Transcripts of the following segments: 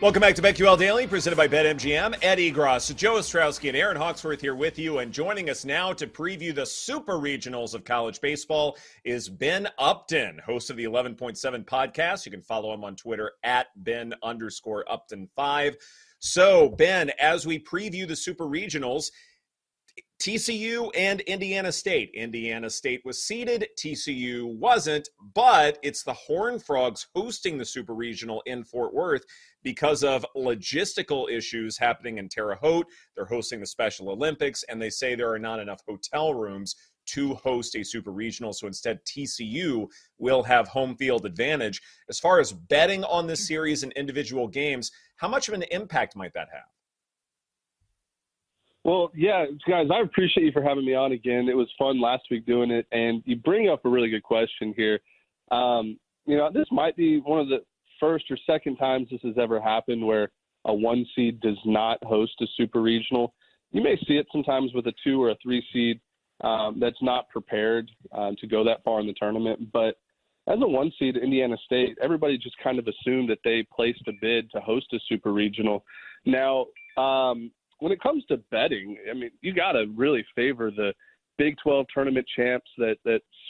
Welcome back to BetQL Daily, presented by BetMGM. Ed Egros, Joe Ostrowski, and Erin Hawksworth here with you. And joining us now to preview the Super Regionals of college baseball is Ben Upton, host of the 11.7 podcast. You can follow him on Twitter at Ben_Upton5. So, Ben, as we preview the Super Regionals, TCU and Indiana State. Indiana State was seeded, TCU wasn't, but it's the Horned Frogs hosting the Super Regional in Fort Worth because of logistical issues happening in Terre Haute. They're hosting the Special Olympics, and they say there are not enough hotel rooms to host a Super Regional, so instead TCU will have home field advantage. As far as betting on this series and individual games, how much of an impact might that have? Well, yeah, guys, I appreciate you for having me on again. It was fun last week doing it, and you bring up a really good question here. This might be one of the first or second times this has ever happened where a one seed does not host a super regional. You may see it sometimes with a 2 or a 3 seed that's not prepared to go that far in the tournament. But as a one seed, Indiana State, everybody just kind of assumed that they placed a bid to host a super regional. Now, when it comes to betting, I mean, you got to really favor the Big 12 tournament champs that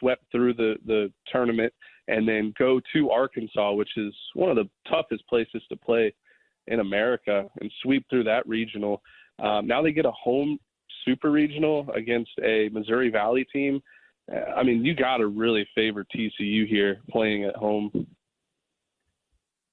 swept through the tournament and then go to Arkansas, which is one of the toughest places to play in America, and sweep through that regional. Now they get a home super regional against a Missouri Valley team. I mean, you got to really favor TCU here playing at home.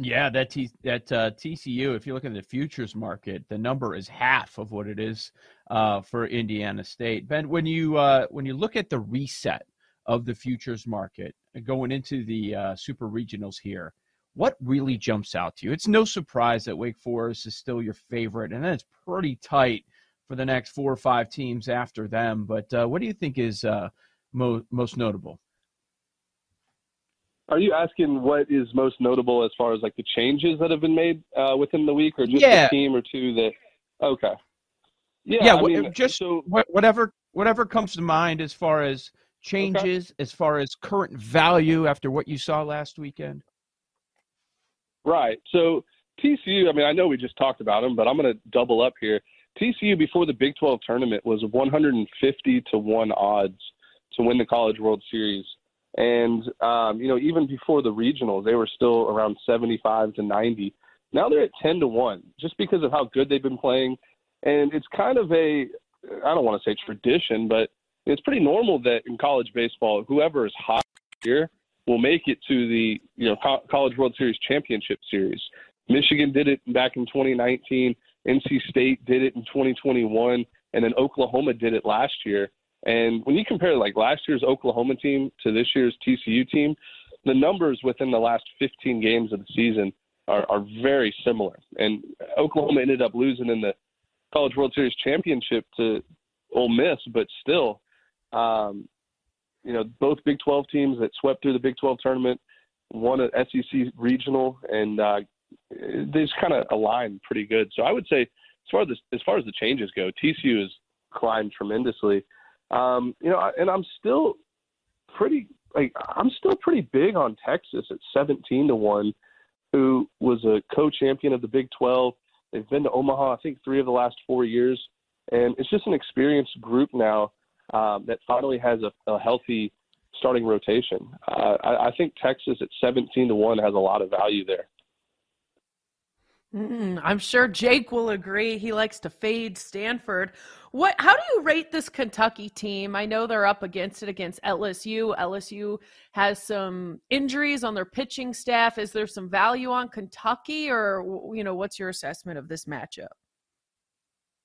Yeah, that TCU, if you look at the futures market, the number is half of what it is for Indiana State. Ben, when you look at the reset of the futures market going into the super regionals here, what really jumps out to you? It's no surprise that Wake Forest is still your favorite, and then it's pretty tight for the next 4 or 5 teams after them. But what do you think is most notable? Are you asking what is most notable as far as like the changes that have been made within the week, or just a team or two that? Okay. Yeah. Whatever comes to mind as far as changes, as far as current value after what you saw last weekend. Right. So TCU, I mean, I know we just talked about them, but I'm going to double up here. TCU before the Big 12 tournament was 150-1 odds to win the College World Series. And, even before the regionals, they were still around 75-90. Now they're at 10-1 just because of how good they've been playing. And it's kind of I don't want to say tradition, but it's pretty normal that in college baseball, whoever is hot here will make it to the, College World Series championship series. Michigan did it back in 2019. NC State did it in 2021. And then Oklahoma did it last year. And when you compare like last year's Oklahoma team to this year's TCU team, the numbers within the last 15 games of the season are very similar. And Oklahoma ended up losing in the College World Series championship to Ole Miss, but still, both Big 12 teams that swept through the Big 12 tournament won an SEC regional, and they just kind of aligned pretty good. So I would say as far as the changes go, TCU has climbed tremendously. And I'm still pretty big on Texas at 17-1, who was a co-champion of the Big 12. They've been to Omaha, I think, 3 of the last 4 years. And it's just an experienced group now that finally has a healthy starting rotation. I think Texas at 17-1 has a lot of value there. I'm sure Jake will agree. He likes to fade Stanford. How do you rate this Kentucky team? I know they're up against it against LSU. LSU has some injuries on their pitching staff. Is there some value on Kentucky, or what's your assessment of this matchup?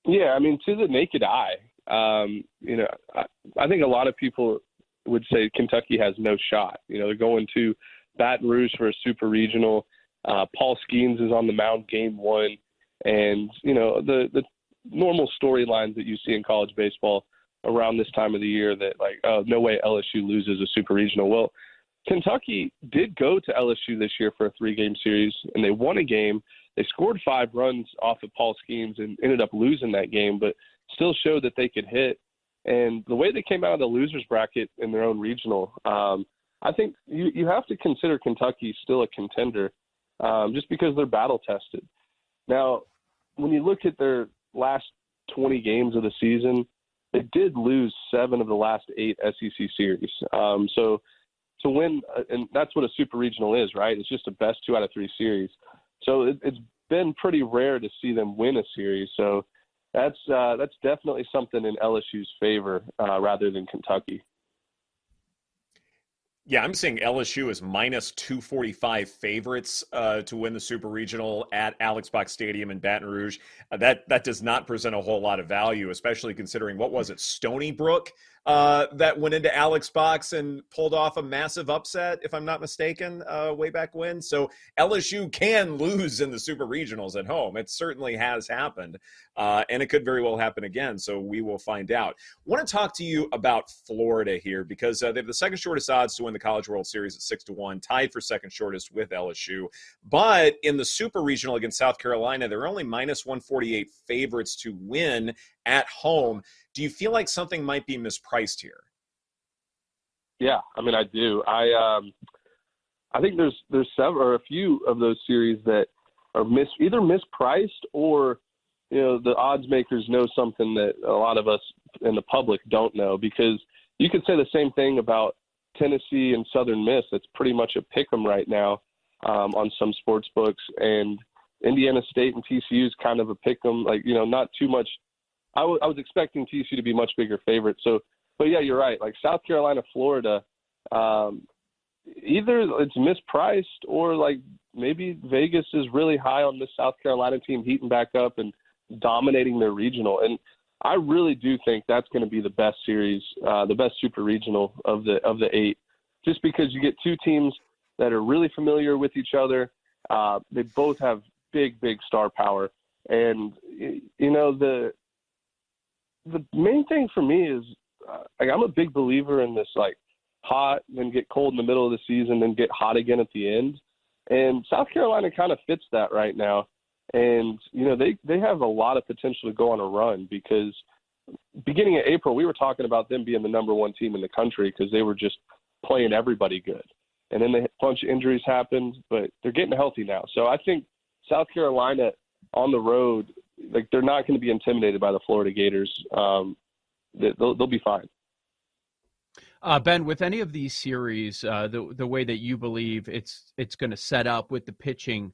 Yeah, I mean, to the naked eye, I think a lot of people would say Kentucky has no shot. They're going to Baton Rouge for a super regional. Paul Skeens is on the mound game one. And, the normal storylines that you see in college baseball around this time of the year that, like, oh, no way LSU loses a super regional. Well, Kentucky did go to LSU this year for a 3-game series, and they won a game. They scored 5 runs off of Paul Skeens and ended up losing that game, but still showed that they could hit. And the way they came out of the losers bracket in their own regional, I think you have to consider Kentucky still a contender. Just because they're battle-tested. Now, when you look at their last 20 games of the season, they did lose 7 of the last 8 SEC series. So to win, and that's what a super regional is, right? It's just a best 2 out of 3 series. So it's been pretty rare to see them win a series. So that's definitely something in LSU's favor rather than Kentucky. Yeah, I'm seeing LSU is minus 245 favorites to win the Super Regional at Alex Box Stadium in Baton Rouge. That does not present a whole lot of value, especially considering, what was it, Stony Brook that went into Alex Box and pulled off a massive upset, if I'm not mistaken, way back when. So LSU can lose in the Super Regionals at home. It certainly has happened, and it could very well happen again, so we will find out. I want to talk to you about Florida here because they have the second shortest odds to win the College World Series at 6-1, tied for second shortest with LSU. But in the Super Regional against South Carolina, they're only minus 148 favorites to win at home. Do you feel like something might be mispriced here? Yeah, I mean, I do. I think there's several or a few of those series that are either mispriced or, the odds makers know something that a lot of us in the public don't know, because you could say the same thing about Tennessee and Southern Miss. That's pretty much a pick 'em right now on some sports books, and Indiana State and TCU is kind of a pick 'em, like, not too much. I was expecting TCU to be much bigger favorite. So, but yeah, you're right. Like South Carolina, Florida, either it's mispriced or like maybe Vegas is really high on the South Carolina team heating back up and dominating their regional. And I really do think that's going to be the best series, the best super regional of the 8, just because you get 2 teams that are really familiar with each other. They both have big star power, and the main thing for me is like I'm a big believer in this, like, hot then get cold in the middle of the season, then get hot again at the end. And South Carolina kind of fits that right now. And, they have a lot of potential to go on a run, because beginning of April, we were talking about them being the number 1 team in the country because they were just playing everybody good. And then a bunch of injuries happened, but they're getting healthy now. So I think South Carolina on the road, like, they're not going to be intimidated by the Florida Gators. They'll be fine. Ben, with any of these series, the way that you believe it's going to set up with the pitching,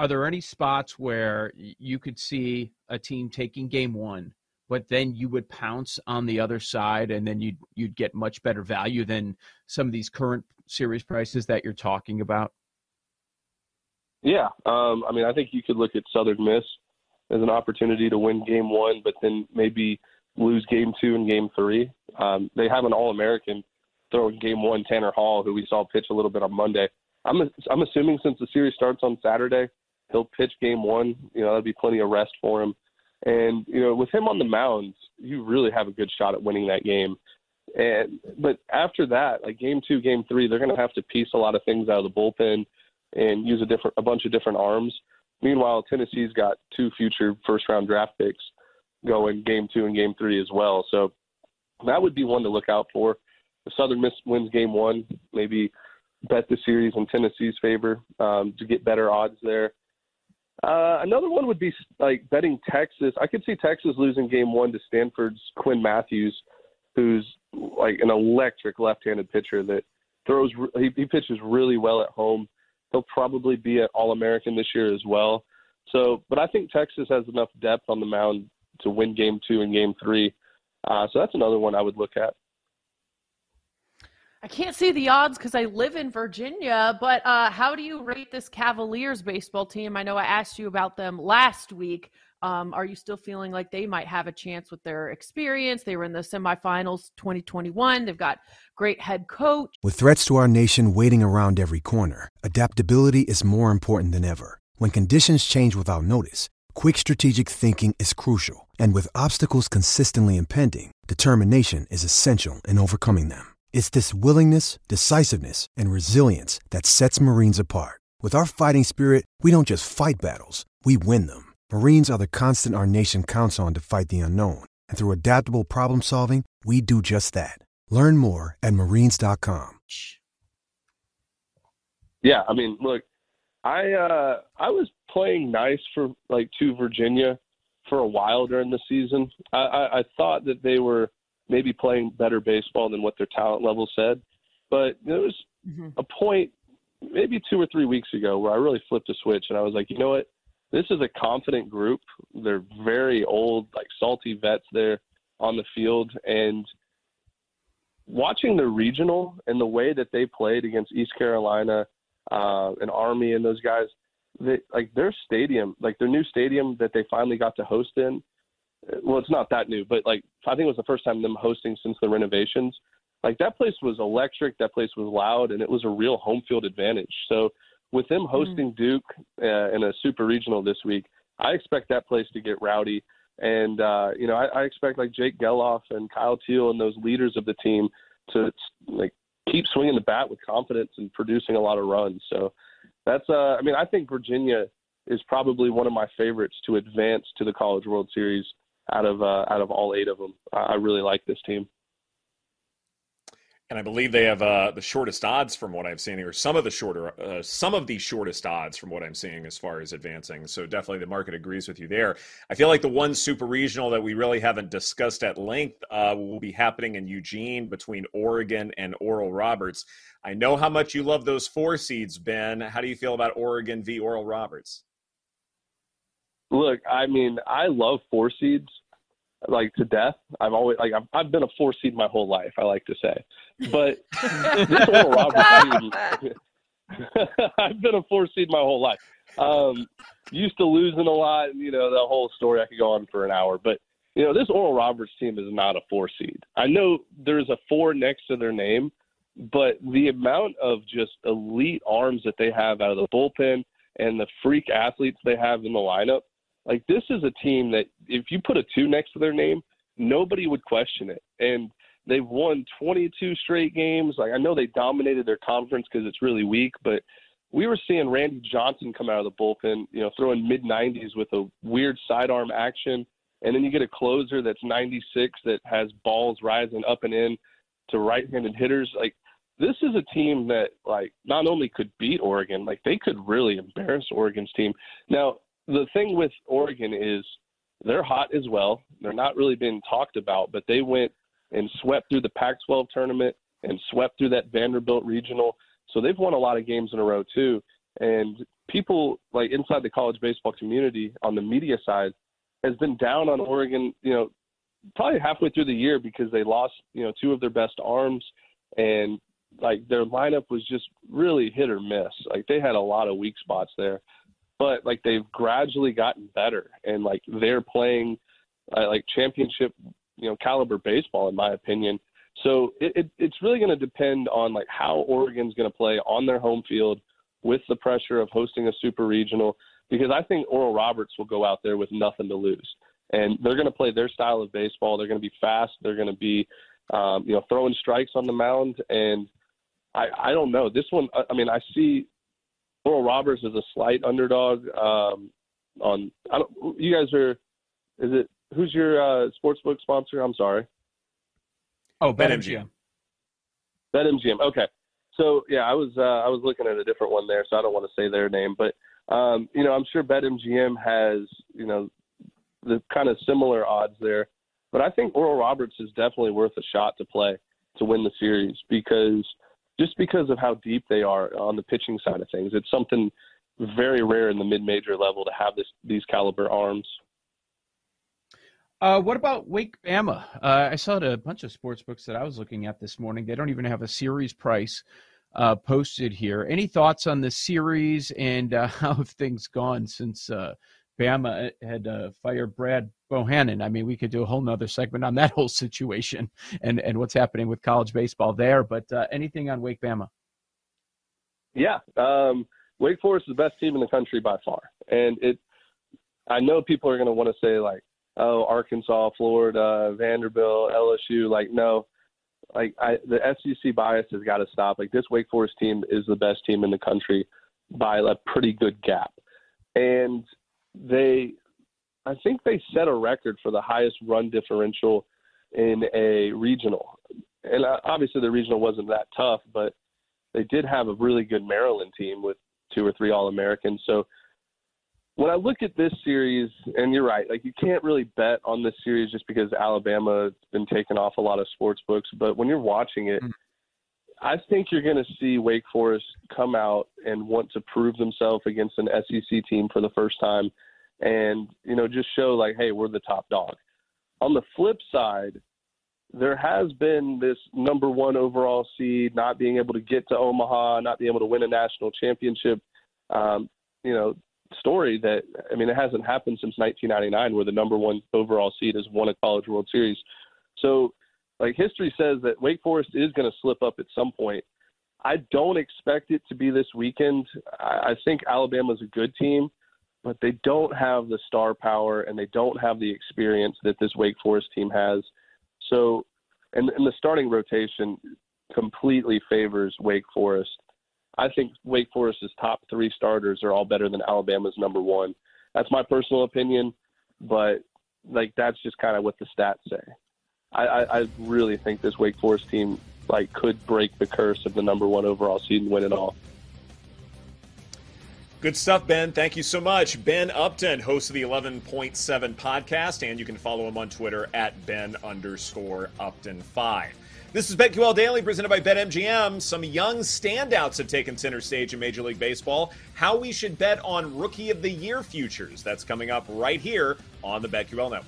are there any spots where you could see a team taking game 1, but then you would pounce on the other side, and then you'd get much better value than some of these current series prices that you're talking about? Yeah. I think you could look at Southern Miss as an opportunity to win game 1, but then maybe lose game 2 and game 3. They have an All-American throwing game 1, Tanner Hall, who we saw pitch a little bit on Monday. I'm assuming since the series starts on Saturday, he'll pitch game 1. That'll be plenty of rest for him. And, with him on the mound, you really have a good shot at winning that game. But after that, like game 2, game 3, they're going to have to piece a lot of things out of the bullpen and use a bunch of different arms. Meanwhile, Tennessee's got 2 future first-round draft picks going game 2 and game 3 as well. So that would be one to look out for. If Southern Miss wins game 1, maybe bet the series in Tennessee's favor to get better odds there. Another one would be like betting Texas. I could see Texas losing game 1 to Stanford's Quinn Matthews, who's like an electric left-handed pitcher that throws. He pitches really well at home. He'll probably be an All-American this year as well. So, but I think Texas has enough depth on the mound to win game two and game three. So that's another one I would look at. I can't see the odds because I live in Virginia, but how do you rate this Cavaliers baseball team? I know I asked you about them last week. Are you still feeling like they might have a chance with their experience? They were in the semifinals 2021. They've got great head coach. With threats to our nation waiting around every corner, adaptability is more important than ever. When conditions change without notice, quick strategic thinking is crucial. And with obstacles consistently impending, determination is essential in overcoming them. It's this willingness, decisiveness, and resilience that sets Marines apart. With our fighting spirit, we don't just fight battles, we win them. Marines are the constant our nation counts on to fight the unknown. And through adaptable problem solving, we do just that. Learn more at Marines.com. Yeah, I mean, look, I was playing nice for to Virginia for a while during the season. I thought that they were maybe playing better baseball than what their talent level said. But there was a point maybe 2 or 3 weeks ago where I really flipped a switch and I was like, you know what? This is a confident group. They're very old, salty vets there on the field. And watching the regional and the way that they played against East Carolina and Army and those guys, their stadium, their new stadium that they finally got to host in, well, it's not that new, but I think it was the first time them hosting since the renovations. That place was electric, that place was loud, and it was a real home field advantage. So with them hosting Duke in a super regional this week, I expect that place to get rowdy. And, I expect Jake Geloff and Kyle Teal and those leaders of the team to keep swinging the bat with confidence and producing a lot of runs. So that's, I think Virginia is probably one of my favorites to advance to the College World Series out of all 8 of them. I really like this team. And I believe they have the shortest odds from what I'm seeing, or some of the shortest odds from what I'm seeing as far as advancing. So definitely the market agrees with you there. I feel like the one super regional that we really haven't discussed at length will be happening in Eugene between Oregon and Oral Roberts. I know how much you love those 4 seeds, Ben. How do you feel about Oregon v. Oral Roberts? Look, I mean, I love 4 seeds. To death. I've always I've been a 4 seed my whole life, I like to say. But this Oral Roberts team, I've been a 4 seed my whole life. Used to losing a lot, the whole story. I could go on for an hour, but this Oral Roberts team is not a 4 seed. I know there's a 4 next to their name, but the amount of just elite arms that they have out of the bullpen and the freak athletes they have in the lineup. This is a team that if you put a 2 next to their name, nobody would question it. And they've won 22 straight games. I know they dominated their conference because it's really weak, but we were seeing Randy Johnson come out of the bullpen, throwing mid-90s with a weird sidearm action. And then you get a closer that's 96 that has balls rising up and in to right-handed hitters. This is a team that, not only could beat Oregon, they could really embarrass Oregon's team. Now, the thing with Oregon is they're hot as well. They're not really being talked about, but they went and swept through the Pac-12 tournament and swept through that Vanderbilt regional. So they've won a lot of games in a row too. And people inside the college baseball community on the media side has been down on Oregon, probably halfway through the year because they lost, 2 of their best arms. And their lineup was just really hit or miss. They had a lot of weak spots there. But they've gradually gotten better, and they're playing championship, caliber baseball in my opinion. So it's really going to depend on how Oregon's going to play on their home field with the pressure of hosting a super regional, because I think Oral Roberts will go out there with nothing to lose, and they're going to play their style of baseball. They're going to be fast. They're going to be throwing strikes on the mound, and I don't know this one. I see Oral Roberts is a slight underdog. Who's your sportsbook sponsor? I'm sorry. Oh, BetMGM. BetMGM. Okay. So yeah, I was looking at a different one there, so I don't want to say their name, but I'm sure BetMGM has the kind of similar odds there, but I think Oral Roberts is definitely worth a shot to play to win the series because. Just because of how deep they are on the pitching side of things. It's something very rare in the mid-major level to have these caliber arms. What about Wake Bama? I saw a bunch of sports books that I was looking at this morning. They don't even have a series price posted here. Any thoughts on the series and how have things gone since Bama had fired Brad Bohannon? I mean, we could do a whole nother segment on that whole situation and what's happening with college baseball there. But anything on Wake Bama? Yeah, Wake Forest is the best team in the country by far. And I know people are going to want to say, like, oh, Arkansas, Florida, Vanderbilt, LSU, the SEC bias has got to stop. Like, this Wake Forest team is the best team in the country by a pretty good gap. And I think they set a record for the highest run differential in a regional. And obviously the regional wasn't that tough, but they did have a really good Maryland team with two or three All-Americans. So when I look at this series, and you're right, like, you can't really bet on this series just because Alabama's been taken off a lot of sports books. But when you're watching it, I think you're going to see Wake Forest come out and want to prove themselves against an SEC team for the first time and, you know, just show, like, hey, we're the top dog. On the flip side, there has been this number one overall seed not being able to get to Omaha, not being able to win a national championship, story that, I mean, it hasn't happened since 1999 where the number one overall seed has won a College World Series. So, like, history says that Wake Forest is going to slip up at some point. I don't expect it to be this weekend. I think Alabama's a good team, but they don't have the star power and they don't have the experience that this Wake Forest team has. So, and the starting rotation completely favors Wake Forest. I think Wake Forest's top three starters are all better than Alabama's number one. That's my personal opinion, but, like, that's just kind of what the stats say. I really think this Wake Forest team, like, could break the curse of the number one overall seed and win it all. Good stuff, Ben. Thank you so much. Ben Upton, host of the 11.7 podcast, and you can follow him on Twitter at Ben_Upton5. This is BetQL Daily, presented by BetMGM. Some young standouts have taken center stage in Major League Baseball. How we should bet on Rookie of the Year futures. That's coming up right here on the BetQL Network.